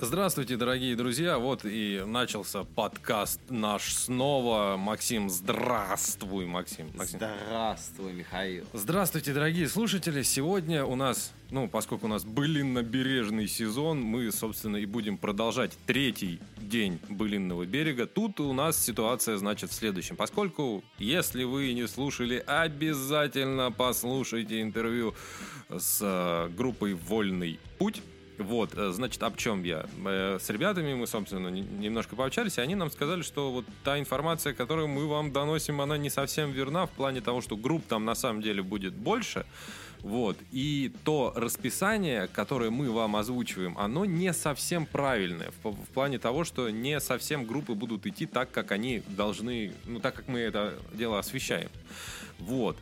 Здравствуйте, дорогие друзья. Вот и начался подкаст наш снова. Максим, здравствуй, Максим. Здравствуй, Михаил. Здравствуйте, дорогие слушатели. Сегодня у нас, поскольку у нас былинно-бережный сезон, мы, собственно, и будем продолжать третий день Былинного берега. Тут у нас ситуация, значит, в следующем. Поскольку, если вы не слушали, обязательно послушайте интервью с группой «Вольный путь». Вот, значит, об чем я? С ребятами мы, собственно, немножко пообщались, и они нам сказали, что вот та информация, которую мы вам доносим, она не совсем верна в плане того, что групп там на самом деле будет больше. Вот, и то расписание, которое мы вам озвучиваем, оно не совсем правильное в плане того, что не совсем группы будут идти так, как они должны, так как мы это дело освещаем. Вот.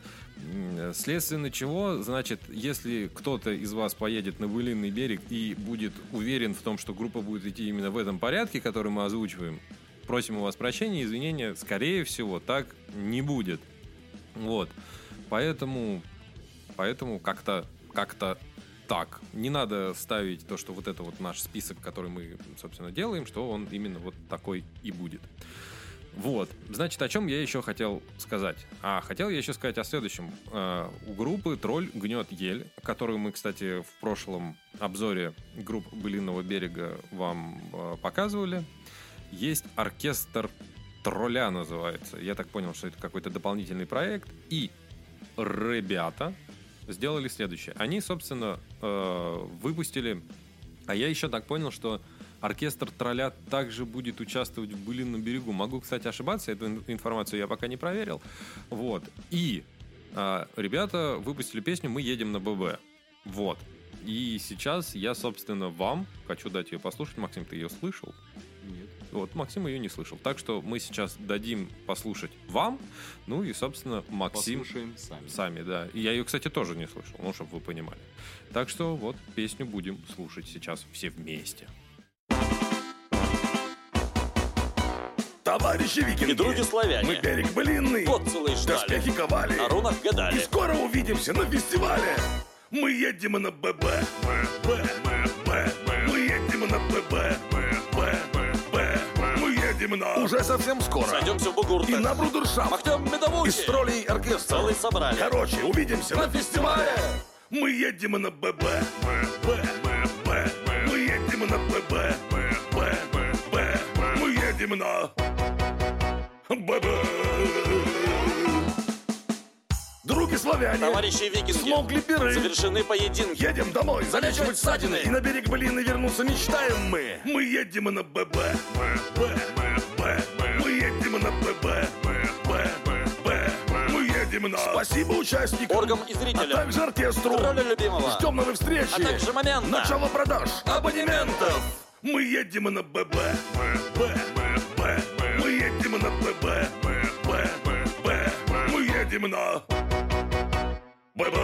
Вследствие чего, значит, если кто-то из вас поедет на Былинный берег и будет уверен в том, что группа будет идти именно в этом порядке, который мы озвучиваем, просим у вас прощения, извинения, скорее всего, так не будет. Вот. Поэтому как-то так. Не надо ставить то, что вот это вот наш список, который мы, собственно, делаем, что он именно вот такой и будет. Вот. Значит, о чем я еще хотел сказать? Хотел я еще сказать о следующем. У группы «Тролль гнет ель», которую мы, кстати, в прошлом обзоре групп «Былинного берега» вам показывали, есть оркестр «Тролля» называется. Я так понял, что это какой-то дополнительный проект. И ребята сделали следующее. Они, собственно, выпустили... А я еще так понял, что оркестр «Тролля» также будет участвовать в «Былинном берегу». Могу, кстати, ошибаться, эту информацию я пока не проверил. Вот. И ребята выпустили песню «Мы едем на ББ». Вот. И сейчас я, собственно, вам хочу дать ее послушать. Максим, ты ее слышал? Нет. Вот, Максим ее не слышал. Так что мы сейчас дадим послушать вам. Ну и, собственно, Максим... Послушаем сами. Сами, да. И я ее, кстати, тоже не слышал, чтобы вы понимали. Так что вот песню будем слушать сейчас все вместе. Товарищи викинги и други славяне, мы берег былинный, вот целый ждали, доспехи ковали, о рунах гадали, и скоро увидимся на фестивале. Мы едем на ББ, мы едем на ББ, мы едем на... Уже совсем скоро сойдемся в бугуртах и на брудершафт, махнем медовухи, из троллей оркестра целый собрали. Короче, увидимся на фестивале. Мы едем на ББ, мы едем на ББ, мы едем на... ББ. Други славяне, товарищи викинги, смолкли пиры, совершены поединки. Едем домой, залечивать ссадины, и на берег былины вернуться мечтаем мы. Мы едем на ББ, мы едем на ББ, мы едем на... Спасибо участникам, оргам и зрителям, а также оркестру Тролля любимого. Ждем новой встречи, а также момента начала продаж абонементов. Мы едем на ББ, мы едем на ББ, мы едем на... ББ.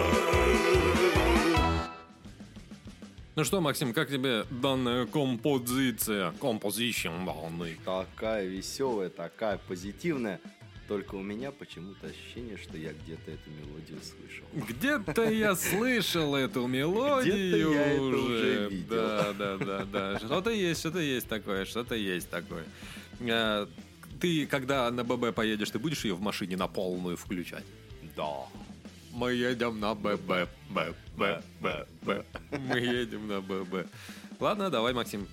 Ну что, Максим, как тебе данная композиция? Композиция волны. Такая веселая, такая позитивная. Только у меня почему-то ощущение, что я где-то эту мелодию слышал. Где-то я слышал эту мелодию уже. Да. Что-то есть такое. Ты, когда на ББ поедешь, ты будешь ее в машине на полную включать? Да. Мы едем на ББ. Мы едем на ББ. Ладно, давай, Максим.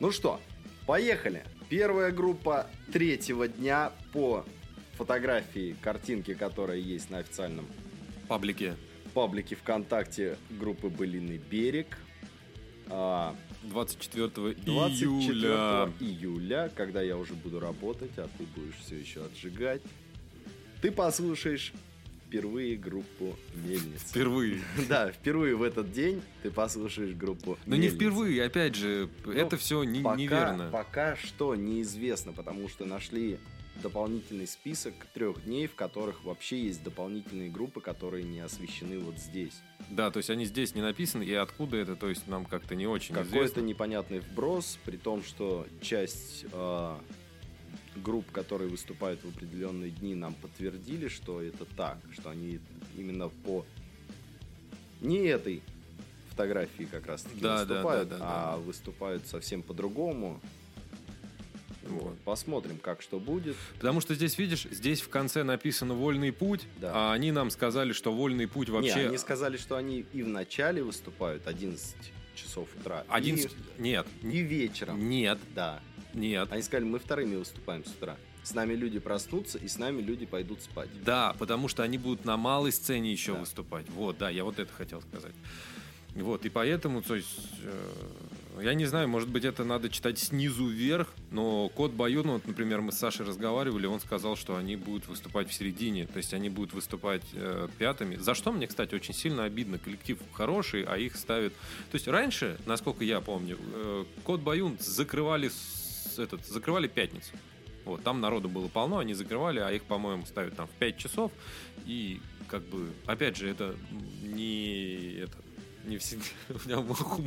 Ну что, поехали. Первая группа третьего дня по фотографии, картинке, которая есть на официальном паблике ВКонтакте группы «Былинный берег». 24 июля, когда я уже буду работать, а ты будешь все еще отжигать, ты послушаешь впервые группу «Мельница». Впервые? Да, впервые в этот день ты послушаешь группу «Мельница». Но не впервые, опять же, это все неверно. Пока что неизвестно, потому что нашли дополнительный список 3 дней, в которых вообще есть дополнительные группы, которые не освещены вот здесь. Да, то есть они здесь не написаны, и откуда это, то есть нам как-то не очень известно. Какой-то непонятный вброс, при том, что часть групп, которые выступают в определенные дни, нам подтвердили, что это так, что они именно по не этой фотографии как раз-таки выступают, выступают совсем по-другому. Вот. Посмотрим, как что будет. Потому что здесь, видишь, здесь в конце написано «Вольный путь», а они нам сказали, что «Вольный путь» вообще... Нет, они сказали, что они и в начале выступают, 11 часов утра. 11... И... Нет. И вечером. Нет. Да. Нет. Они сказали, мы вторыми выступаем с утра. С нами люди проснутся, и с нами люди пойдут спать. Да, потому что они будут на малой сцене еще выступать. Вот, да, я вот это хотел сказать. Вот, и поэтому, то есть... Я не знаю, может быть, это надо читать снизу вверх, но Кот Баюн, вот, например, мы с Сашей разговаривали, он сказал, что они будут выступать в середине, то есть они будут выступать пятыми, за что мне, кстати, очень сильно обидно. Коллектив хороший, а их ставят... То есть раньше, насколько я помню, Кот Баюн закрывали пятницу. Вот, там народу было полно, они закрывали, а их, по-моему, ставят там в 5 часов, и как бы, опять же, это не... Это... Не всегда. У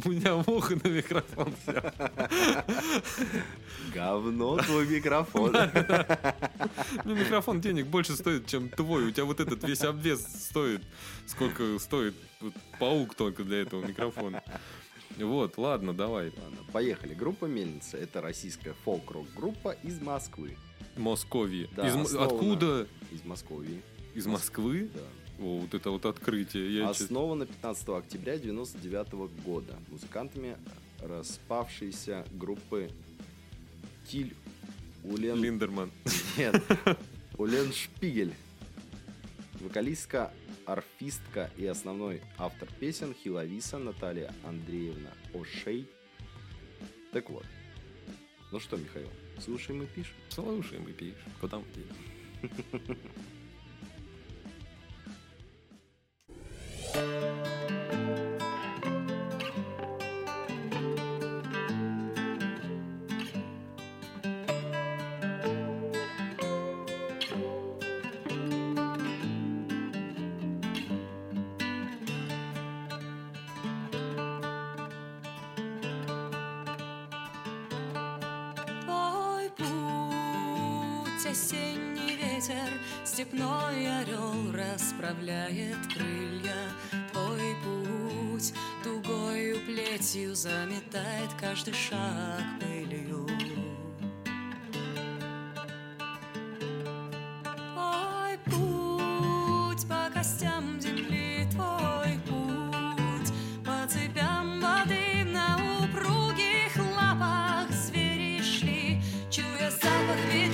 меня муха на микрофон вся. Говно твой микрофон. Ну, микрофон денег больше стоит, чем твой. У тебя вот этот весь обвес стоит. Сколько стоит паук только для этого микрофона. Вот, ладно, давай. Ладно, поехали. Группа «Мельница» — это российская фолк-рок-группа из Москвы. Московии. Да, откуда? Из Московии. Из Москвы? Да. О, вот это вот открытие. Основана 15 октября 1999 года музыкантами распавшейся группы Тиль Улен... Линдерман. Нет. Улен Шпигель. Вокалистка, арфистка и основной автор песен Хилависа Наталья Андреевна Ошей. Так вот. Ну что, Михаил, слушаем и пишем? Слушаем и пишем. Куда мы едем? Твой путь, осенний ветер, степной орел расправляет крылья. Твой путь тугою плетью заметает каждый шаг пылью. Твой путь по костям земли, твой путь по цепям воды, на упругих лапах звери шли, чуя запах беды.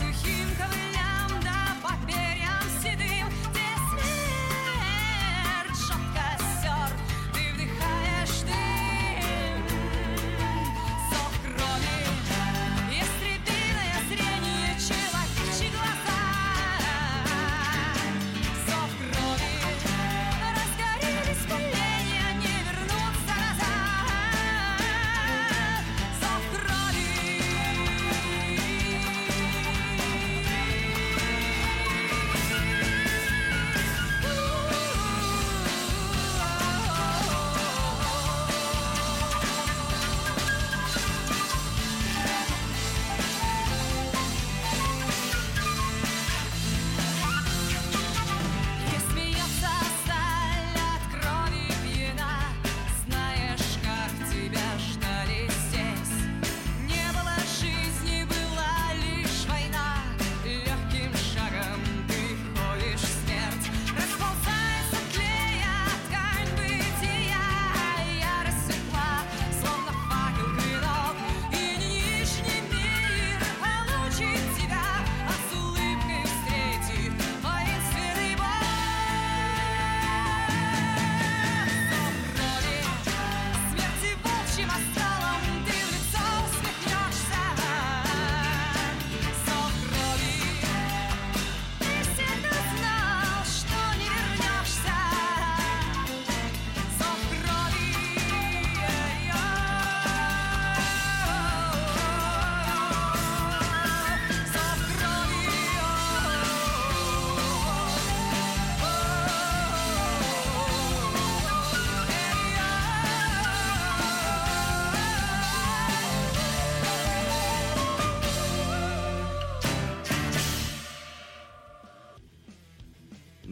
Зрение человечьи глаза.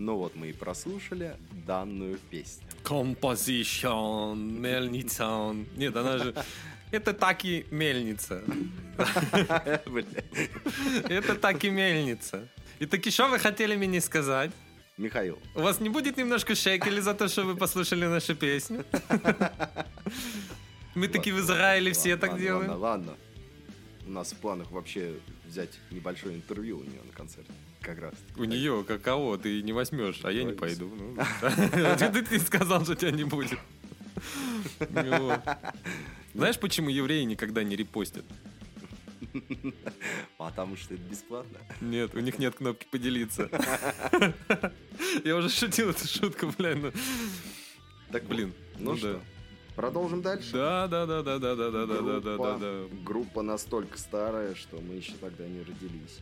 Ну вот мы и прослушали данную песню. Composition, Мельница. Нет, она же... Это так и мельница. Это так и мельница. И таки, что вы хотели мне сказать? Михаил. У вас не будет немножко шекелей за то, что вы послушали нашу песню? Мы таки в Израиле все так делаем. Ладно. У нас в планах вообще взять небольшое интервью у нее на концерте. Как раз. У нее каково? Ты не возьмешь, а я не пойду. Ты сказал, что тебя не будет. Знаешь, почему евреи никогда не репостят? Потому что это бесплатно. Нет, у них нет кнопки «Поделиться». Я уже шутил эту шутку, блин. Так, блин, ну что, продолжим дальше? Да. Группа настолько старая, что мы еще тогда не родились.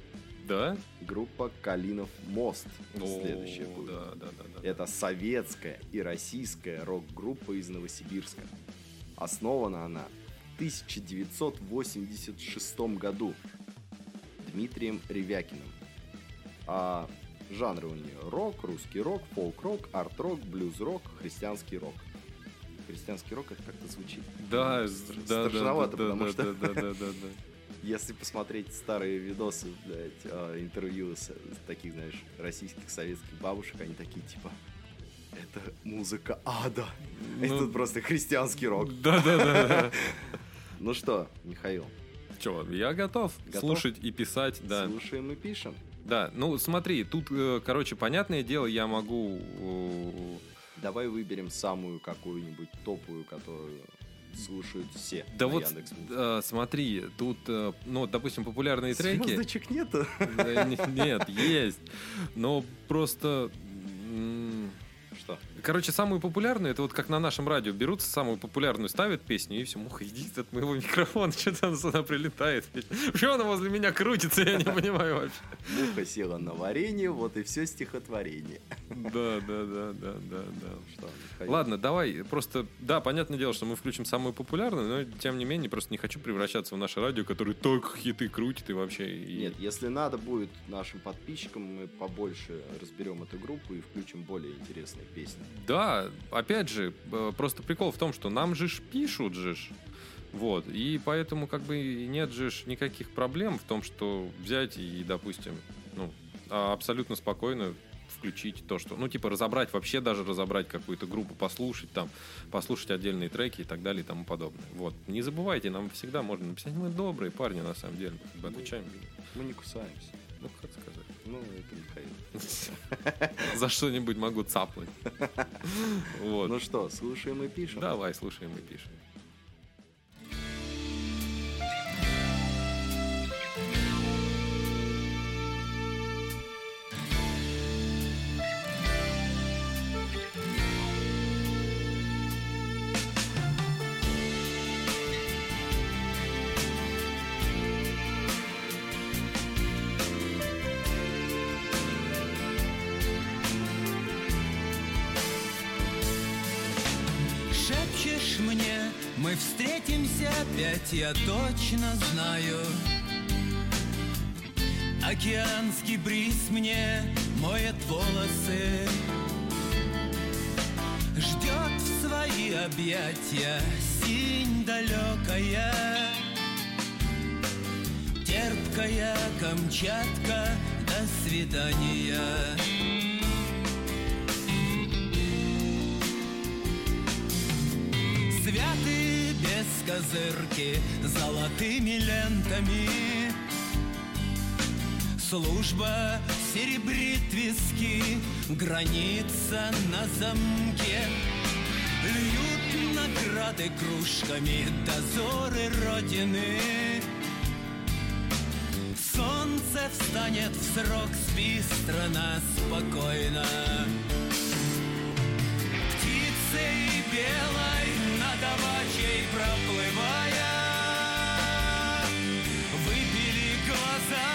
Да? Группа «Калинов мост». Следующая будет. Это советская и российская рок-группа из Новосибирска. Основана она в 1986 году Дмитрием Ревякиным. А жанры у нее рок, русский рок, фолк-рок, арт-рок, блюз-рок, христианский рок. Христианский рок, это как-то звучит. Да, страшновато, потому что... Если посмотреть старые видосы, блядь, интервью с таких, знаешь, российских, советских бабушек, они такие, типа, это музыка ада. Ну, это просто христианский рок. Да. Ну что, Михаил? Чё, я готов слушать и писать. Да. Слушаем и пишем. Да, ну смотри, тут, короче, понятное дело, я могу... Давай выберем самую какую-нибудь топовую, которую... слушают все. Да вот, смотри, тут, ну, допустим, популярные треки... Звездочек нету? Нет, есть. Но просто... Что? Короче, самую популярную, это вот как на нашем радио берутся, самую популярную ставят песню, и все, муха, иди от моего микрофона, что-то она сюда прилетает. Почему она возле меня крутится, я не понимаю вообще. Муха села на варенье, вот и все стихотворение. Да. Ладно, давай, просто, да, понятное дело, что мы включим самую популярную, но, тем не менее, просто не хочу превращаться в наше радио, которое только хиты крутит и вообще... Нет, если надо будет нашим подписчикам, мы побольше разберем эту группу и включим более интересные песни. Да, опять же, просто прикол в том, что нам же ж пишут же ж. Вот, и поэтому как бы нет же ж никаких проблем в том, что взять и, допустим, ну, абсолютно спокойно включить то, что, ну, типа разобрать, вообще даже разобрать какую-то группу, послушать там, послушать отдельные треки и так далее и тому подобное. Вот, не забывайте, нам всегда можно написать, мы добрые парни, на самом деле, как бы отвечаем. Мы не кусаемся. Ну, как сказать? Ну, это Михаил. За что-нибудь могу цапнуть. Вот. Ну что, слушаем и пишем? Давай, слушаем и пишем. Опять я точно знаю, океанский бриз мне моет волосы, ждет в свои объятия синь далекая, терпкая Камчатка, до свидания. Святый без козырки, золотыми лентами, служба серебрит виски, граница на замке. Льют награды кружками дозоры Родины. Солнце встанет в срок, спи, страна, спокойно. Птицей белой над овачей проплывая, выпили глаза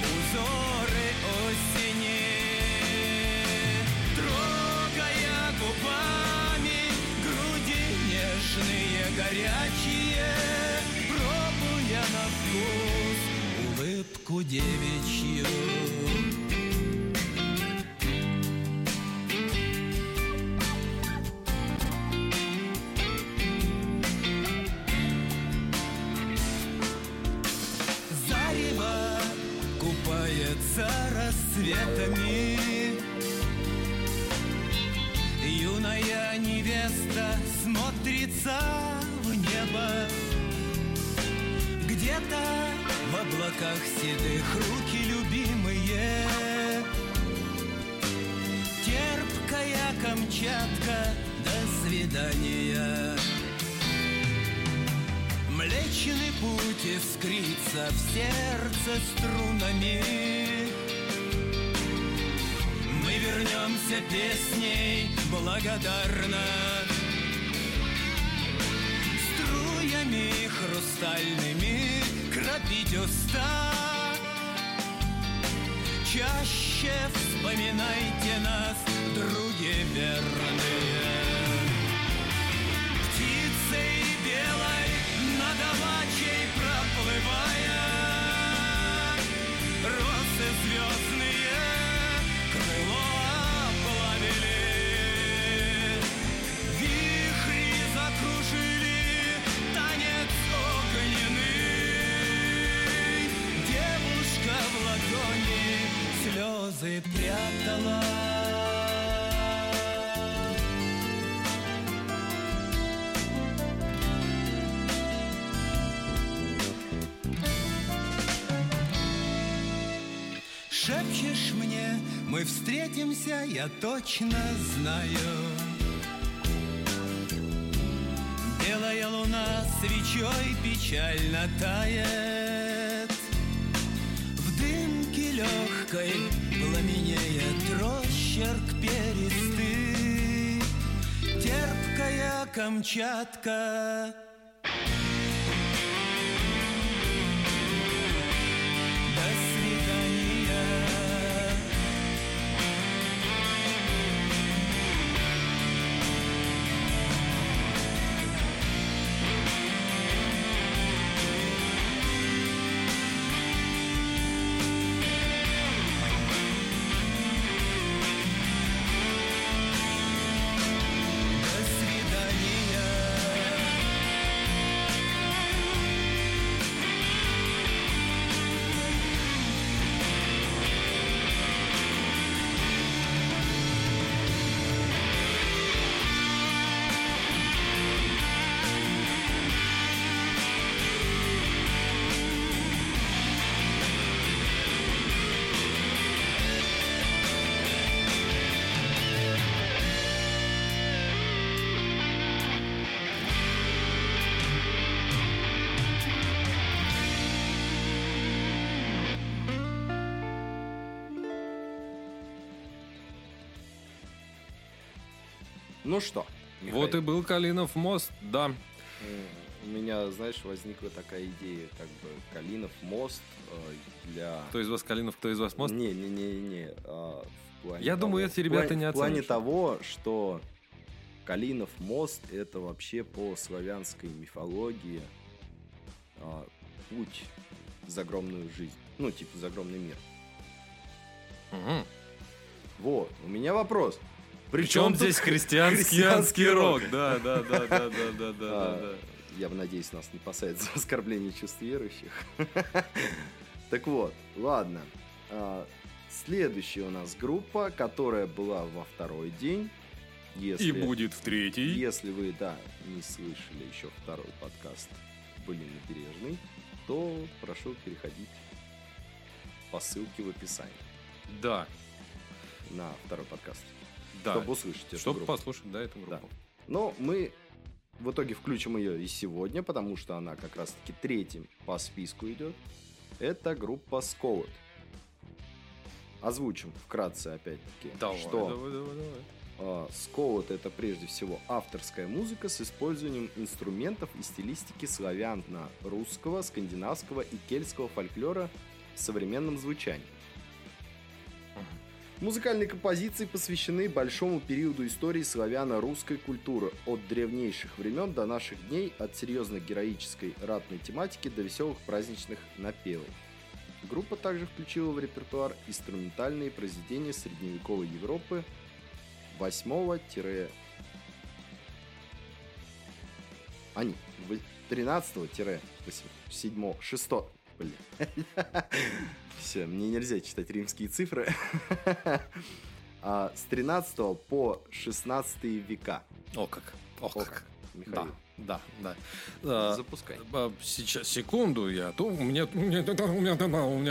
узоры осени, трогая губами груди нежные, горячие, пробуя на вкус улыбку девичью. цветами. Юная невеста смотрится в небо, где-то в облаках седых руки любимые. Терпкая Камчатка, до свидания. Млечный путь искрится в сердце струнами. Мы вернемся песней благодарно, струями хрустальными крапить уста. Чаще вспоминайте нас, други верные. Птицей белой над Авачей проплывая, росы звездные крыло оплавили, вихри закружили, танец огненный. Девушка в ладони слезы прятала. Шепчешь мне, мы встретимся, я точно знаю. Белая луна свечой печально тает, в дымке легкой пламенеет росчерк перистый. Терпкая Камчатка, ну что, Михаил. Вот и был Калинов мост, да. У меня, знаешь, возникла такая идея, как бы Калинов мост для... Кто из вас Калинов, кто из вас мост? Не. Я думаю, эти ребята не оценят. В плане того, что Калинов мост — это вообще по славянской мифологии путь в загромную жизнь. Ну, типа, загромный мир. Угу. Вот, у меня вопрос. Причем здесь христианский рок? Да. Я бы надеюсь, нас не посадят за оскорбление чувств верующих. Так вот, ладно. Следующая у нас группа, которая была во второй день. И будет в третий. Если вы, да, не слышали еще второй подкаст «Былинный берег», то прошу переходить по ссылке в описании. Да. На второй подкаст. Да, чтобы услышать эту группу. Чтобы послушать, да, эту группу. Да. Но мы в итоге включим ее и сегодня, потому что она как раз-таки третьим по списку идет. Это группа Skolot. Озвучим вкратце опять-таки. Давай. Skolot — это прежде всего авторская музыка с использованием инструментов и стилистики славянно-русского, скандинавского и кельтского фольклора в современном звучании. Музыкальные композиции посвящены большому периоду истории славяно-русской культуры от древнейших времен до наших дней, от серьезной героической ратной тематики до веселых праздничных напевов. Группа также включила в репертуар инструментальные произведения средневековой Европы 13-7 Бля. Все, мне нельзя читать римские цифры. С 13 по 16 века. О как. О как. Михаил. Да. Запускай. Сейчас, секунду, у меня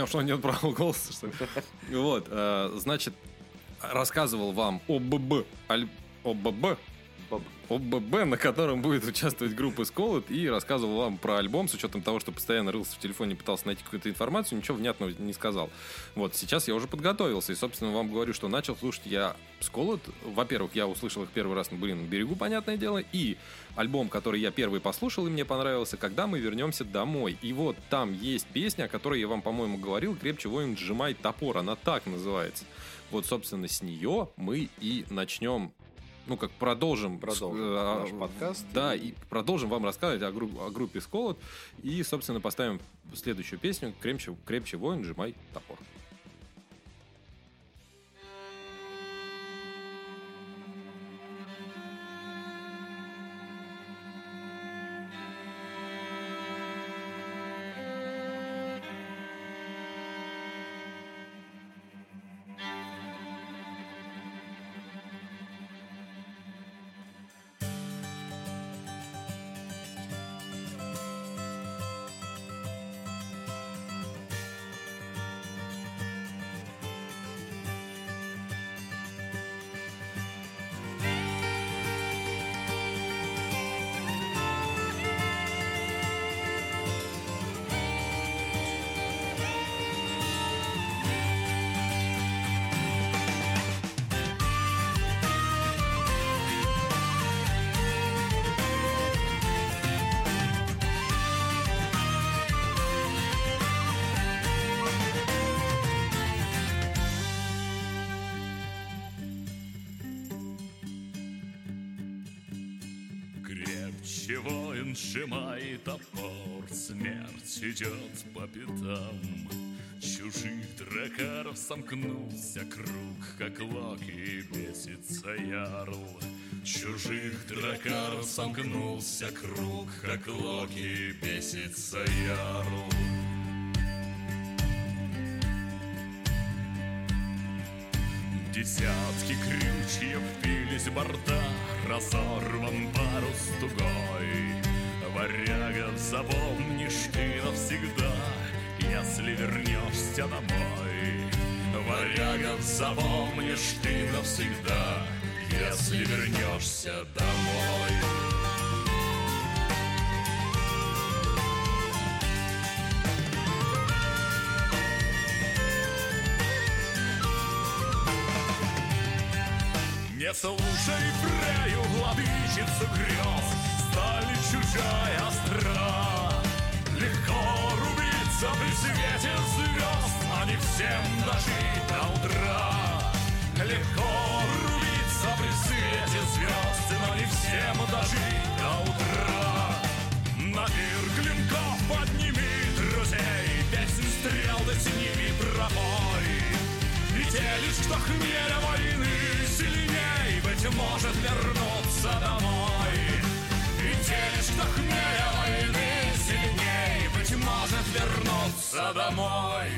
что, нет права голоса, что ли? Вот, значит, рассказывал вам ОББ, на котором будет участвовать группа Skolot, и рассказывал вам про альбом, с учетом того, что постоянно рылся в телефоне, пытался найти какую-то информацию, ничего внятного не сказал. Вот, сейчас я уже подготовился, и, собственно, вам говорю, что начал слушать я Skolot. Во-первых, я услышал их первый раз на Былином берегу, понятное дело, и альбом, который я первый послушал и мне понравился, «Когда мы вернемся домой». И вот там есть песня, о которой я вам, по-моему, говорил, «Крепче воин, сжимай топор», она так называется. Вот, собственно, с нее мы и начнем. Ну, как продолжим наш подкаст. Да, и продолжим вам рассказывать о группе Skolot. И, собственно, поставим следующую песню «Крепче воин, сжимай топор». Сжимай топор, смерть идет по пятам. Чужих дракаров сомкнулся круг, как лог, и бесится ярл. Чужих дракаров сомкнулся круг, как лог, и бесится ярл. Десятки крючьев впились в борта, разорван парус тугой. Варягов, запомнишь ты навсегда, если вернешься домой. Варягов, запомнишь ты навсегда, если вернешься домой. Не слушай Фрею, владычицу грез, сталь чужая остра. Легко рубиться при свете звезд, а не всем дожить до утра. Легко рубиться при свете звезд, но не всем дожить до утра. На пир клинков подними друзей, песнь стрел дотяни пробой. И те лишь, кто хмеля войны сильней, быть может, вернуться домой. Те, что хмеля войны сильней, быть может, вернуться домой.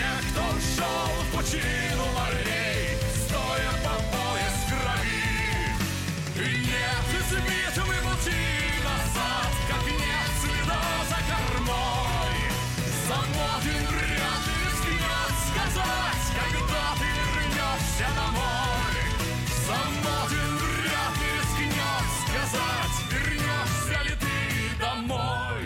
тех, кто шел в пучину морей, стоя по пояс в крови. И нет, избитым и пути назад, как нет следа за кормой. Замотен вряд ли взгляд сказать, когда ты вернешься домой. Замотен вряд ли рискнет сказать, вернешься ли ты домой.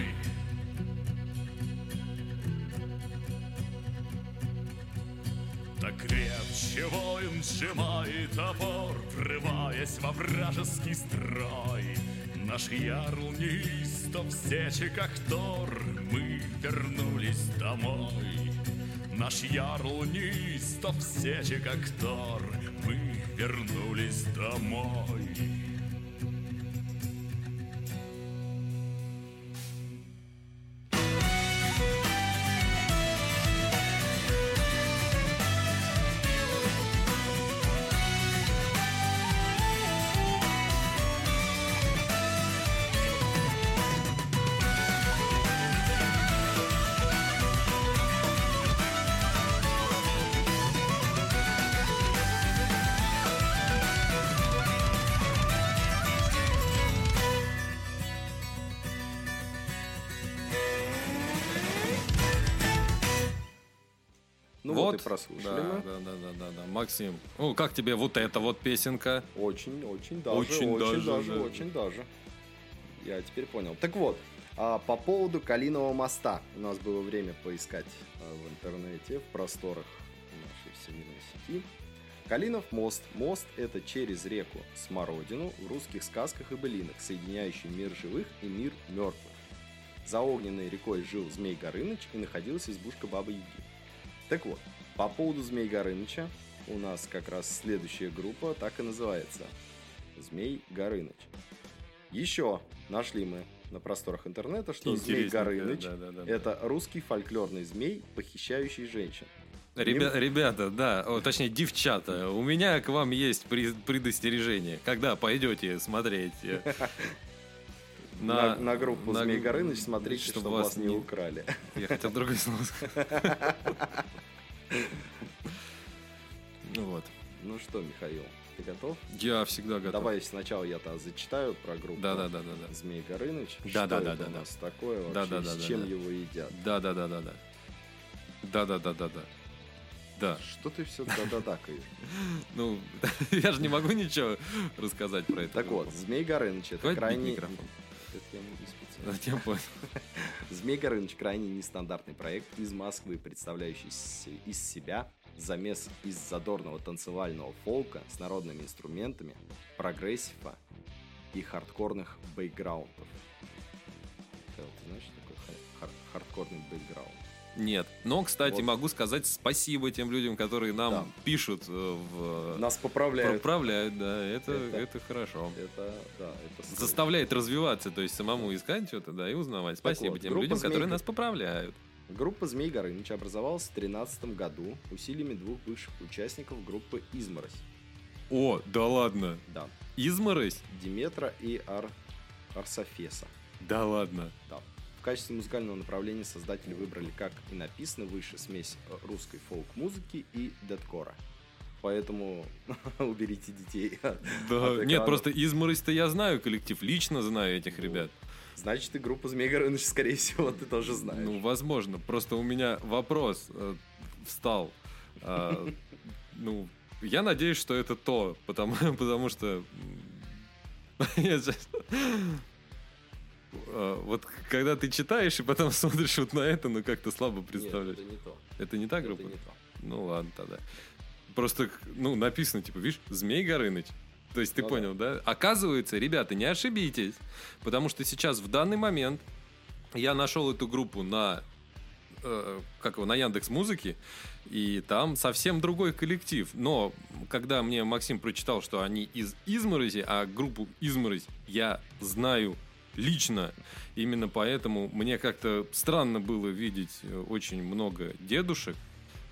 Так крепче воин сжимает топор, врываясь во вражеский строй. Наш ярл неистов сечи, как Тор, мы вернулись домой. Наш ярл неистов сечи, как Тор, мы вернулись домой. Вот и прослушали. Да. Максим, ну как тебе вот эта вот песенка? Очень даже. Я теперь понял. Так вот, по поводу Калинового моста. У нас было время поискать в интернете, в просторах нашей всемирной сети. Калинов мост. Мост – это через реку Смородину в русских сказках и былинах, соединяющий мир живых и мир мертвых. За огненной рекой жил Змей Горыныч и находилась избушка Бабы-Яги. Так вот, по поводу Змей Горыныча у нас как раз следующая группа так и называется «Змей Горыныч». Еще нашли мы на просторах интернета, что Змей Горыныч это русский фольклорный змей, похищающий женщин. Ребята, да, точнее, девчата, у меня к вам есть предостережение, когда пойдете смотреть на группу Змей Горыныч, смотрите, чтобы вас не украли. Я хотел другое слово сказать. Ну что, Михаил, ты готов? Я всегда готов. Давай сначала я-то зачитаю про группу Змей Горыныч. Что у нас такое вообще, с чем его едят. Да. Что ты все да-да-дакаешь? Ну, я же не могу ничего рассказать про это. Так вот, Змей Горыныч это крайне... Змей Горыныч — крайне нестандартный проект из Москвы, представляющий из себя замес из задорного танцевального фолка с народными инструментами, прогрессива и хардкорных бэкграундов. Кайл, ты знаешь, что такое хардкорный бэкграунд? Нет. Но, кстати, могу сказать спасибо тем людям, которые нам пишут. Нас поправляют. Поправляют, да. Это хорошо. Это заставляет развиваться, то есть самому искать что-то, да, и узнавать. Спасибо вот, тем людям, которые нас поправляют. Группа «Змей Горыныч» образовалась в 2013 году усилиями двух бывших участников группы «Изморозь». О, да ладно? Да. «Изморозь»? Диметра и Арсофеса. Да ладно? Да. В качестве музыкального направления создатели выбрали, как и написано выше, смесь русской фолк-музыки и дэткора. Поэтому уберите детей. Да, нет, просто «Изморозь»-то я знаю, коллектив лично знаю этих ребят. Значит, и группу «Змей Горыныч», скорее всего, ты тоже знаешь. Ну, возможно. Просто у меня вопрос встал. Ну, я надеюсь, что это то, потому что... Вот когда ты читаешь и потом смотришь вот на это, ну как-то слабо представляешь. Нет, это не то. Это не та группа? Это не то. Ну ладно тогда. Просто, ну, написано, типа, видишь, «Змей Горыныч». То есть ты понял, да? Оказывается, ребята, не ошибитесь. Потому что сейчас, в данный момент, я нашел эту группу на Яндекс Музыке, и там совсем другой коллектив. Но когда мне Максим прочитал, что они из «Изморози», а группу «Изморозь» я знаю лично. Именно поэтому мне как-то странно было видеть очень много дедушек,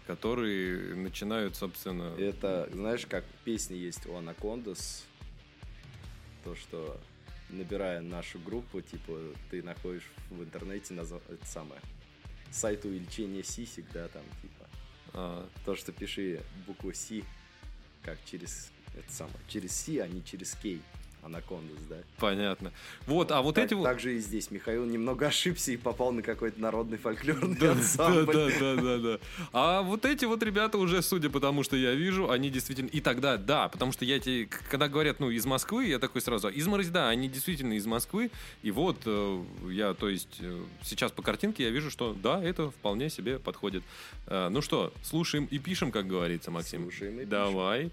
которые начинают, собственно... Это, знаешь, как песня есть у Anacondaz, то, что, набирая нашу группу, типа, ты находишь в интернете сайт увеличения сисек, да, там, типа, То, что пиши букву С, как через это самое, через С, а не через К. Anacondaz, да? Понятно. Вот, а вот так, эти вот... Также и здесь Михаил немного ошибся и попал на какой-то народный фольклорный ансамбль. Да. А вот эти вот ребята уже, судя по тому, что я вижу, они действительно... И тогда, да, потому что я тебе... Когда говорят, ну, из Москвы, я такой сразу... Изморозь, да, они действительно из Москвы. И вот я, то есть, сейчас по картинке я вижу, что да, это вполне себе подходит. Ну что, слушаем и пишем, как говорится, Максим. Слушаем и пишем. Давай.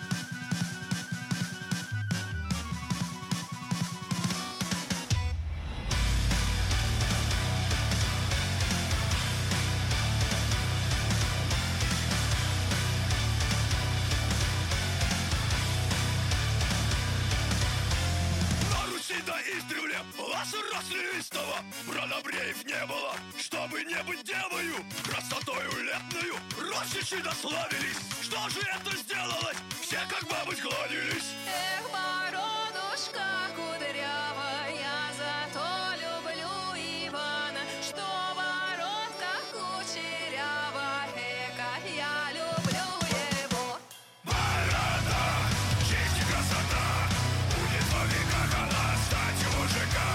Вас раз листово, бронобреев не было, чтобы не быть девою, красотою летною рощичи дославились. Что же это сделалось? Все как бабы склонились. Эх, бородушка кудрявая, зато люблю Ивана, что бородка кучерява, эх, как я люблю его. Борода, честь и красота, будет во веках она стать мужика.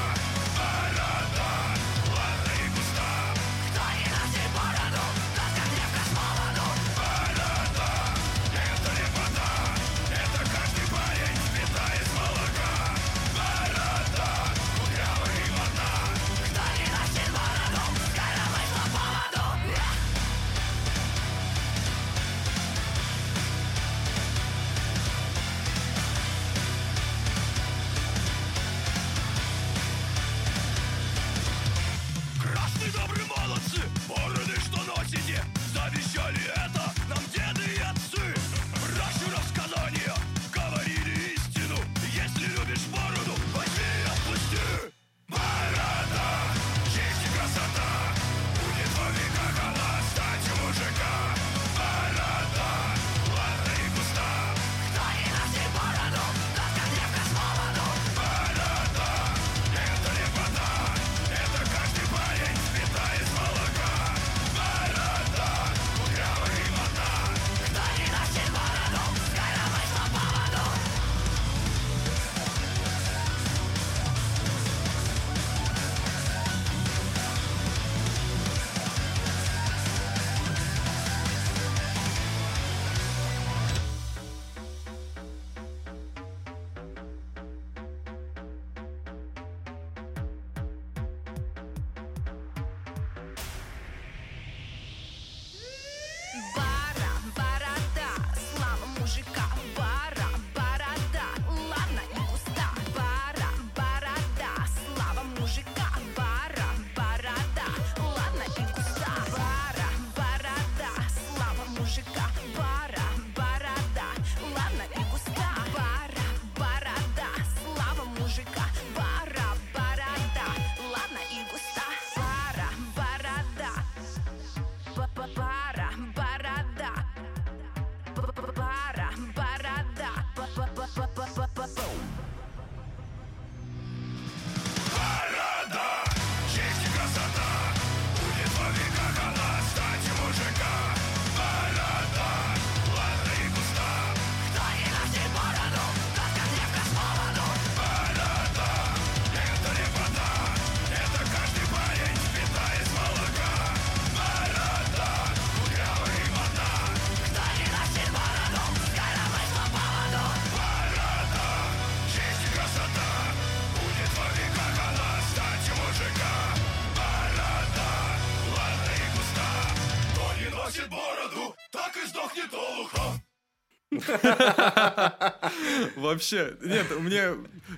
Вообще, нет, мне...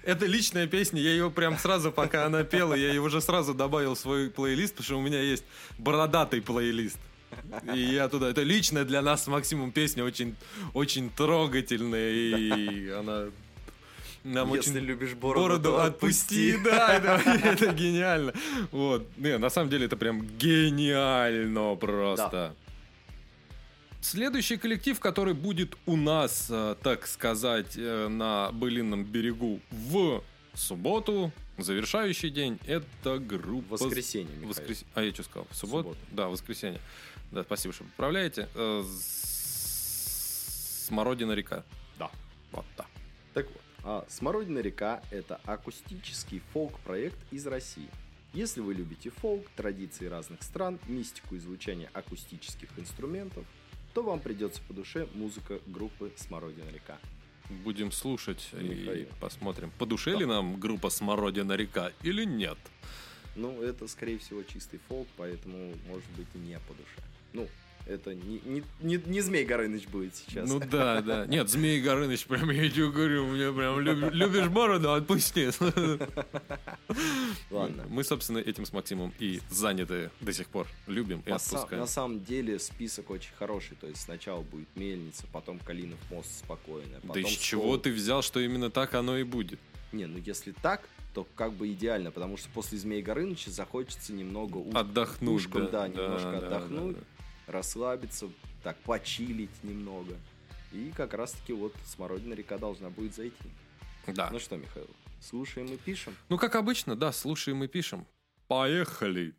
Это личная песня, я ее прям сразу, пока она пела, я ее уже сразу добавил в свой плейлист, потому что у меня есть бородатый плейлист. И я туда... Это личная для нас с Максимом песня, очень, очень трогательная, и она... Нам если очень... любишь бороду отпусти. Да, это гениально. Вот. Не, на самом деле это прям гениально просто. Да. Следующий коллектив, который будет у нас, так сказать, на Былинном берегу в субботу, завершающий день, это группа... Воскресенье, Михаил. А я что сказал? Субботу? Да, воскресенье. Да, спасибо, что поправляете. Смородина река. Да. Вот так. Так вот, Смородина река – это акустический фолк-проект из России. Если вы любите фолк, традиции разных стран, мистику и звучание акустических инструментов, то вам придется по душе музыка группы «Смородина река». Будем слушать и посмотрим, по душе ли нам группа «Смородина река» или нет. Ну, это, скорее всего, чистый фолк, поэтому, может быть, и не по душе. Ну, это не Змей Горыныч будет сейчас. Ну да, да. Нет, Змей Горыныч, прям я тебе говорю, мне прям любишь бороду, отпусти. Ладно. Мы, собственно, этим с Максимом и заняты до сих пор. Любим и отпускаем. На самом деле список очень хороший. То есть сначала будет Мельница, потом Калинов мост спокойно. Да из чего ты взял, что именно так оно и будет? Не, ну если так, то как бы идеально, потому что после Змей Горыныча захочется немного отдохнуть. Немножко отдохнуть. Расслабиться, так, почилить немного. И как раз-таки вот Смородина река должна будет зайти. Да. Ну что, Михаил, слушаем и пишем? Ну, как обычно, да, слушаем и пишем. Поехали!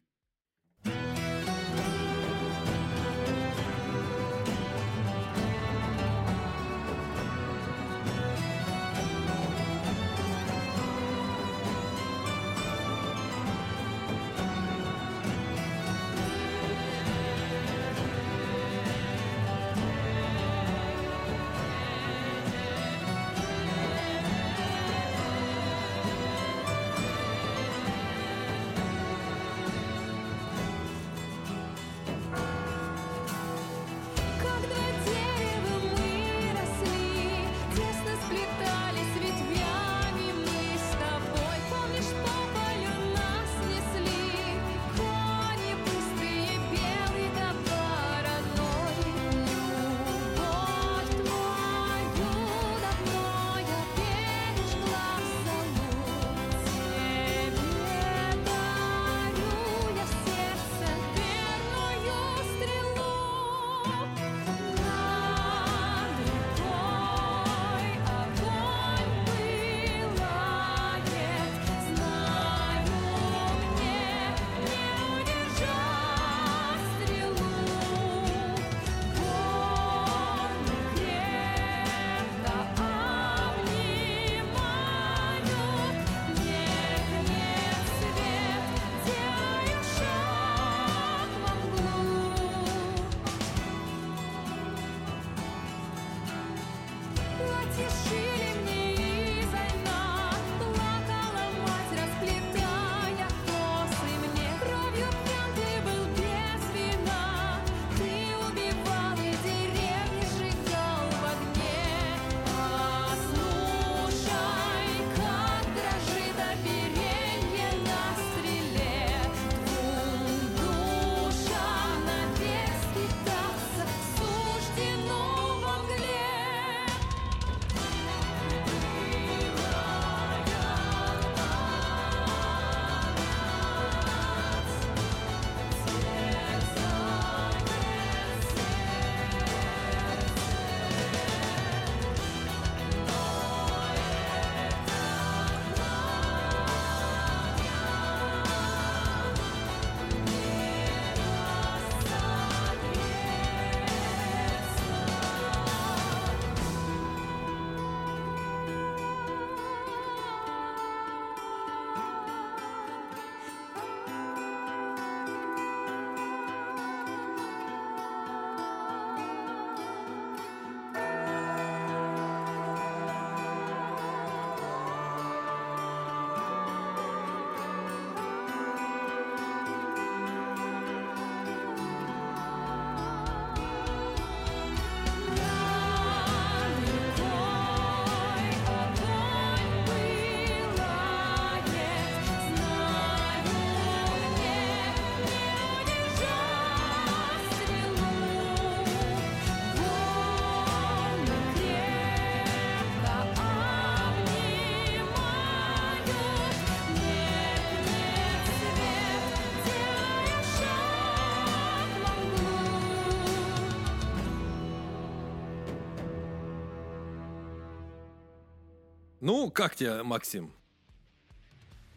Ну, как тебе, Максим?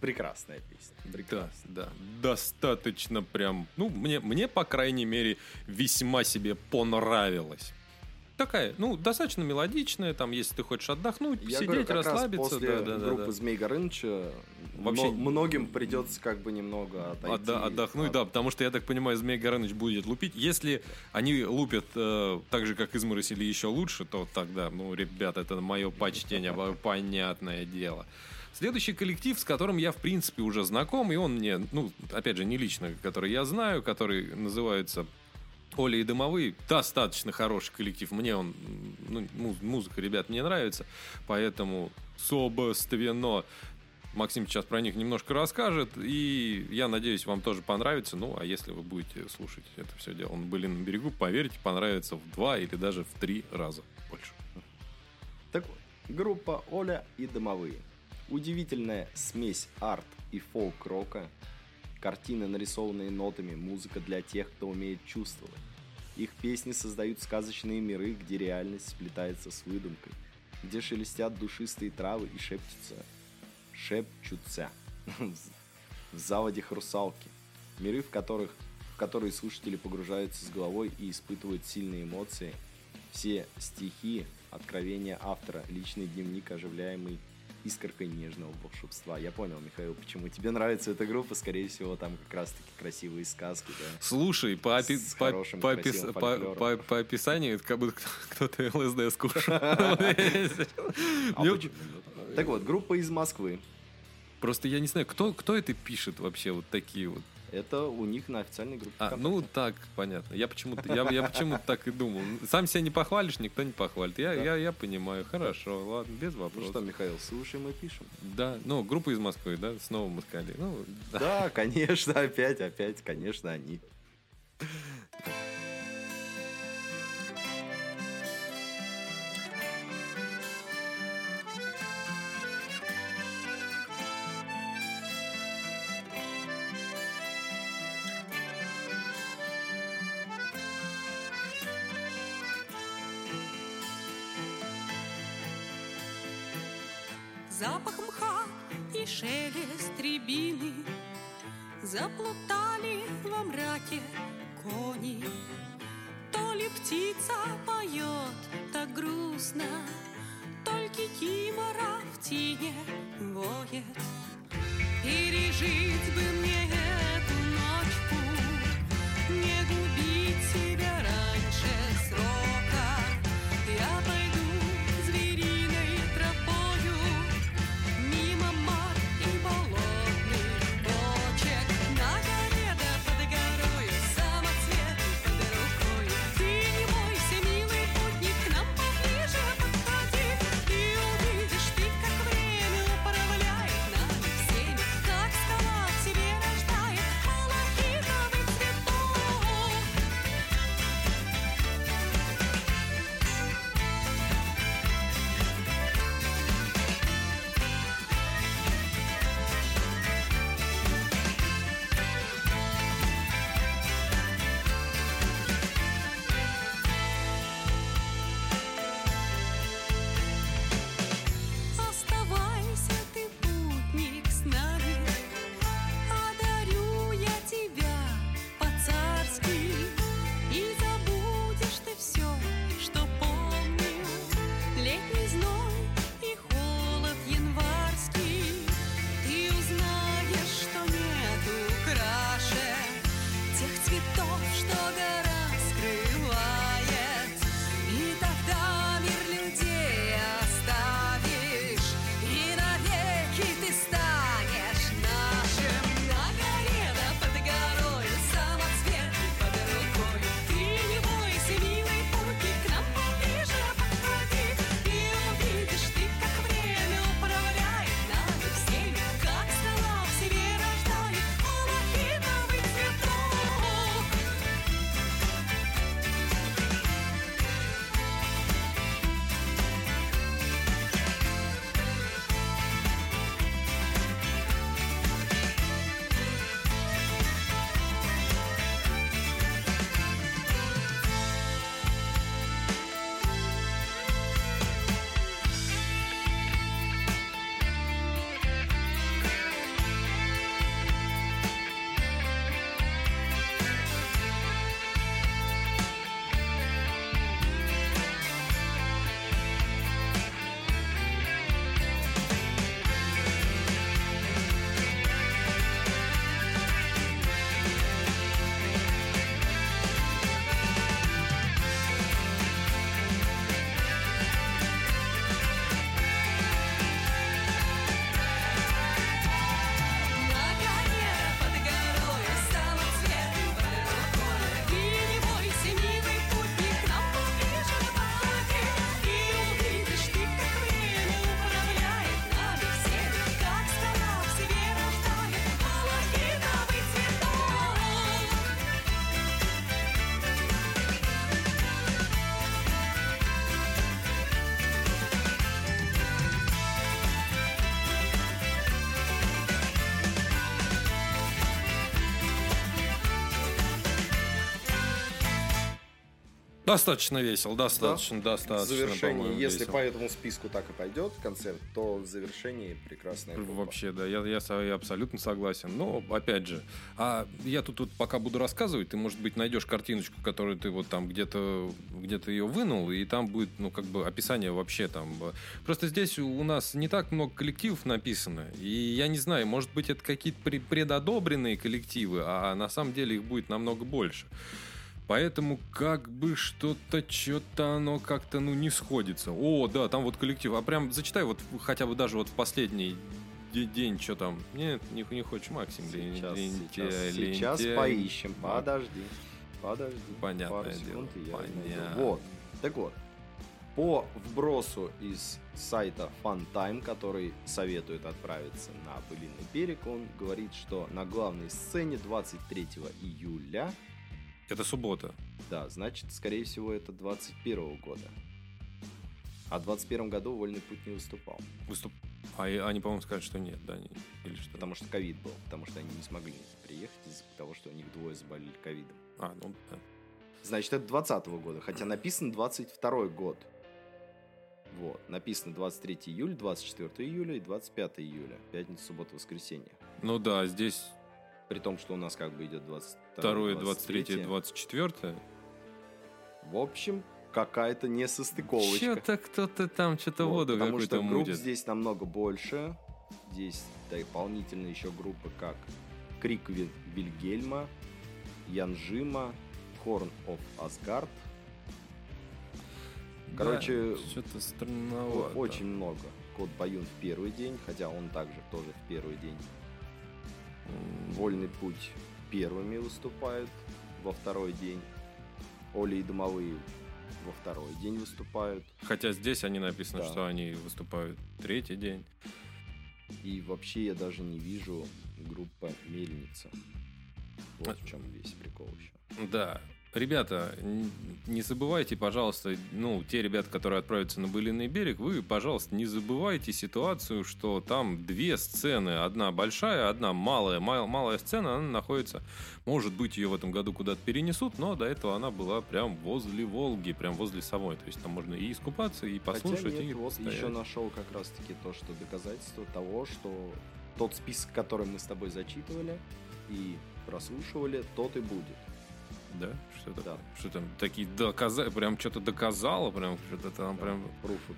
Прекрасная песня. Прекрасно, да, да. Достаточно прям... Ну, мне, по крайней мере, весьма себе понравилось. Такая, ну, достаточно мелодичная, там, если ты хочешь отдохнуть, я сидеть, говорю, расслабиться. Да, да, группы «Змей Горыныча» вообще многим придется как бы немного отойти. Отдохнуть, да, потому что, я так понимаю, «Змей Горыныч» будет лупить. Если они лупят так же, как «Изморозь» или еще лучше, то тогда, ну, ребят, это мое почтение, понятное дело. Следующий коллектив, с которым я, в принципе, уже знаком, и он мне, ну, опять же, не лично, который я знаю, который называется «Оля и Домовые». Достаточно хороший коллектив. Мне он, ну, музыка, ребят, мне нравится, поэтому собственно Максим сейчас про них немножко расскажет, и я надеюсь, вам тоже понравится. Ну, а если вы будете слушать это все дело на «Былинном берегу», поверьте, понравится в 2 или даже в 3 раза больше. Так вот, группа «Оля и Домовые». Удивительная смесь арт и фолк-рока. Картины, нарисованные нотами, музыка для тех, кто умеет чувствовать. Их песни создают сказочные миры, где реальность сплетается с выдумкой, где шелестят душистые травы и шепчутся в заводях русалки. Миры, в которые слушатели погружаются с головой и испытывают сильные эмоции. Все стихи — откровения автора, личный дневник, оживляемый искоркой нежного волшебства. Я понял, Михаил, почему тебе нравится эта группа. Скорее всего, там как раз-таки красивые сказки. Да? Слушай, по описанию это как будто кто-то ЛСД скушал. Так вот, группа из Москвы. Просто я не знаю, кто это пишет вообще вот такие вот. Это у них на официальной группе. А, ну так, понятно. Я почему-то так и думал. Сам себя не похвалишь, никто не похвалит. Я понимаю. Хорошо, ладно, без вопросов. Ну что, Михаил, слушаем и пишем. Да, ну, группа из Москвы, да, снова москали. Ну, да. Да, конечно, опять, конечно, они. Запах мха и шелест рябины, заплутали во мраке кони. То ли птица поет так грустно, то ли кикимора в тине воет. Пережить бы мне эту ночку, не губить себя раньше срока. Я пойду звериной тропой Достаточно весело, достаточно. В завершении, если весело. По этому списку так и пойдет концерт, то в завершении прекрасная группа. Вообще, да, я абсолютно согласен. Но, опять же, я тут пока буду рассказывать, ты, может быть, найдешь картиночку, которую ты вот там где-то ее вынул, и там будет, ну, как бы описание вообще там. Просто здесь у нас не так много коллективов написано, и я не знаю, может быть, это какие-то предодобренные коллективы, а на самом деле их будет намного больше. Поэтому как бы что-то оно как-то, ну, не сходится. О, да, там вот коллектив. А прям зачитай вот хотя бы даже вот в последний день, что там. Нет, не хочешь, Максим. Сейчас поищем. Подожди. Понятное дело. Вот. Так вот. По вбросу из сайта Funtime, который советует отправиться на Былинный берег, он говорит, что на главной сцене 23 июля... Это суббота. Да, значит, скорее всего, это 21 года. А в 21 году «Вольный путь» не выступал. А они, по-моему, скажут, что нет, да? Или что? Потому что ковид был. Потому что они не смогли приехать из-за того, что у них двое заболели ковидом. Ну да. Значит, это 20 года. Хотя написан 22 год. Вот. Написано 23 июля, 24 июля и 25 июля. Пятница, суббота, воскресенье. Ну да, здесь... При том, что у нас как бы идет 22-е, 23-е, 24-е. В общем, какая-то несостыковочка. Что-то кто-то там что-то вот, воду какую-то мудит. Потому что групп здесь намного больше. Здесь дополнительно еще группы, как Крик Бильгельма, Янжима, Хорн оф Асгард. Короче, да, что-то странновато. Очень много. Кот Баюн в первый день, хотя он также тоже в первый день. «Вольный путь» первыми выступают во второй день. «Оля и Домовые» во второй день выступают. Хотя здесь они написано, да, что они выступают третий день. И вообще я даже не вижу группа «Мельница». Вот в чем весь прикол еще. Да. Ребята, не забывайте, пожалуйста, ну, те ребята, которые отправятся на Былинный берег, вы, пожалуйста, не забывайте ситуацию, что там две сцены, одна большая, одна малая. Малая сцена, она находится, может быть, ее в этом году куда-то перенесут, но до этого она была прям возле Волги, прям возле самой, то есть там можно и искупаться, и послушать. Хотя нет, и вот стоять. Еще нашел как раз-таки то, что доказательство того, что тот список, который мы с тобой зачитывали и прослушивали, тот и будет. Да? Что-то, да. Что там такие доказали, прям что-то доказало, прям что-то там да, прям...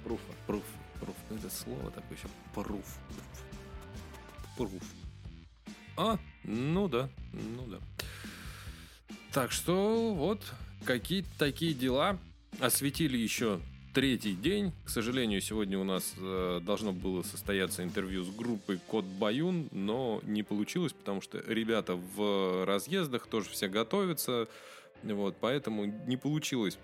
Пруф. Ну, это слово такое еще. Пруф. Ну да. Так что вот какие-то такие дела. Осветили еще третий день. К сожалению, сегодня у нас должно было состояться интервью с группой «Кот Баюн», но не получилось, потому что ребята в разъездах тоже все готовятся, вот, поэтому не получилось.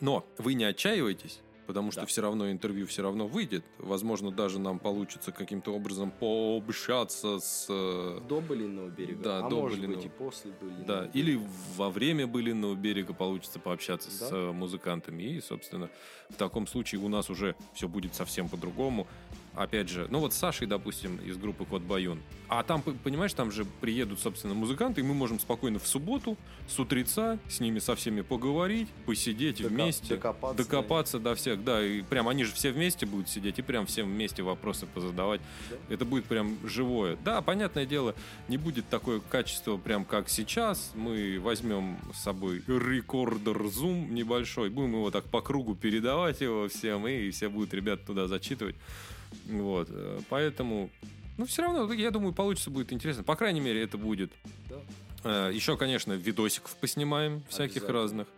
Но вы не отчаивайтесь, потому что все равно интервью все равно выйдет. Возможно, даже нам получится каким-то образом пообщаться с... До Былинного берега, да, может быть и после Былинного берега. Или во время Былинного берега получится пообщаться с музыкантами. И, собственно, в таком случае у нас уже все будет совсем по-другому. Опять же, ну вот с Сашей, допустим, из группы «Кот Баюн». А там, понимаешь, там же приедут, собственно, музыканты, и мы можем спокойно в субботу с утреца с ними со всеми поговорить, посидеть вместе, докопаться до всех. Да, и прям они же все вместе будут сидеть и прям всем вместе вопросы позадавать. Да. Это будет прям живое. Да, понятное дело, не будет такое качество прям как сейчас. Мы возьмем с собой рекордер Zoom небольшой, будем его так по кругу передавать его всем, и все будут ребята туда зачитывать. Вот, поэтому, ну, все равно, я думаю, получится, будет интересно. По крайней мере, это будет. Да. Еще, конечно, видосиков поснимаем всяких разных.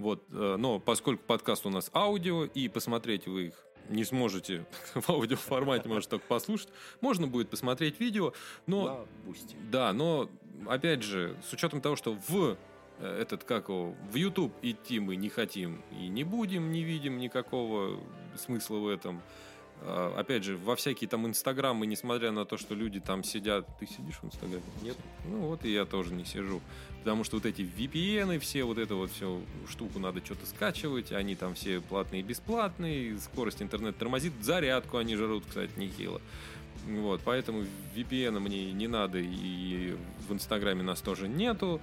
Вот, но поскольку подкаст у нас аудио, и посмотреть вы их не сможете в аудиоформате, можете только послушать. Можно будет посмотреть видео, но... На Boosty. Да, но, опять же, с учетом того, что в YouTube идти мы не хотим и не будем, не видим никакого смысла в этом. Опять же, во всякие там инстаграмы, несмотря на то, что люди там сидят... Ты сидишь в инстаграме? Нет. Ну вот и я тоже не сижу. Потому что вот эти VPN-ы все, вот эту вот всю штуку надо что-то скачивать. Они там все платные и бесплатные. Скорость интернета тормозит. Зарядку они жрут, кстати, нехило. Вот, поэтому VPN-а мне не надо. И в инстаграме нас тоже нету.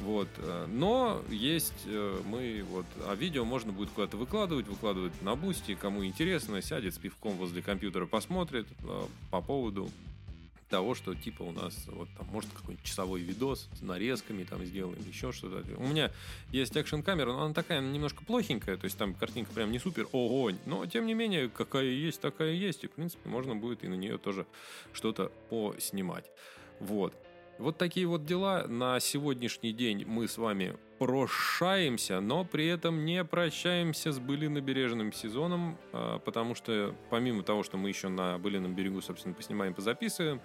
Вот. Но есть мы вот, а видео можно будет куда-то выкладывать на Boosty, кому интересно, сядет с пивком возле компьютера, посмотрит по поводу того, что типа у нас вот там может какой-нибудь часовой видос с нарезками там сделаем, еще что-то. У меня есть экшн-камера, но она такая немножко плохенькая, то есть там картинка прям не супер, огонь, но тем не менее какая есть, такая есть, и в принципе можно будет и на нее тоже что-то поснимать. Вот. Вот такие вот дела. На сегодняшний день мы с вами прощаемся, но при этом не прощаемся с былинобережным сезоном, потому что помимо того, что мы еще на Былином берегу, собственно, поснимаем, позаписываем,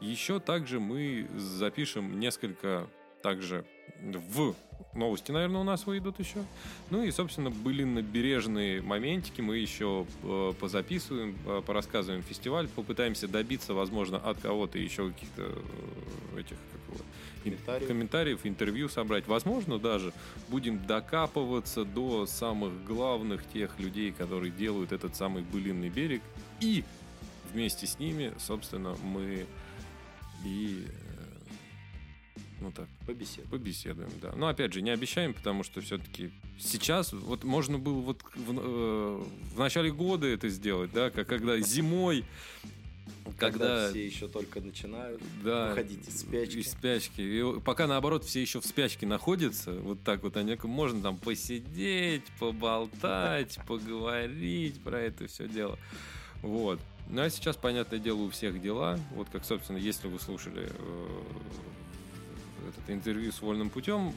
еще также мы запишем несколько также в новости, наверное, у нас выйдут еще. Ну и, собственно, былинобережные моментики мы еще позаписываем, порассказываем фестиваль, попытаемся добиться, возможно, от кого-то еще каких-то этих комментариев, интервью собрать. Возможно, даже будем докапываться до самых главных тех людей, которые делают этот самый былинный берег. И вместе с ними, собственно, мы и... Ну так, побеседуем, да. Но опять же, не обещаем, потому что все-таки сейчас вот можно было вот в начале года это сделать, да, когда зимой, когда все еще только начинают выходить из спячки. И пока, наоборот, все еще в спячке находятся, вот так вот, можно там посидеть, поболтать, поговорить про это все дело. Вот. Ну, а сейчас, понятное дело, у всех дела. Вот как, собственно, если вы слушали... это интервью с Вольным путем,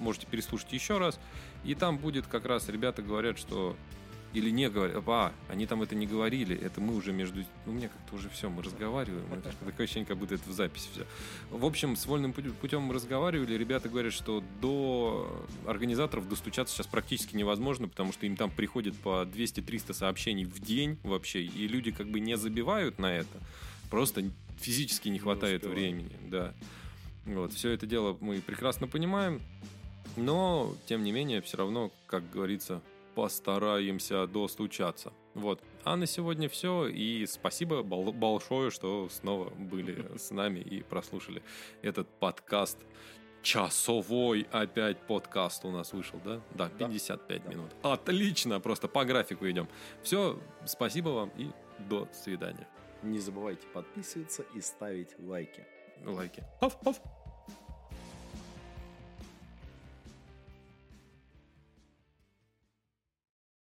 можете переслушать еще раз, и там будет как раз, ребята говорят, что или не говорят, они там это не говорили, это мы уже между... У меня как-то уже все, мы разговариваем, это такое ощущение, как будто это в записи все. В общем, с Вольным путем мы разговаривали, ребята говорят, что до организаторов достучаться сейчас практически невозможно, потому что им там приходит по 200-300 сообщений в день вообще, и люди как бы не забивают на это, просто физически не хватает времени, да. Вот, все это дело мы прекрасно понимаем, но, тем не менее, все равно, как говорится, постараемся достучаться. Вот. А на сегодня все, и спасибо большое, что снова были с нами и прослушали этот подкаст. Часовой опять подкаст у нас вышел, да? Да, 55 минут. Отлично, просто по графику идем. Все, спасибо вам и до свидания. Не забывайте подписываться и ставить лайки. Лайки. Оф, оф.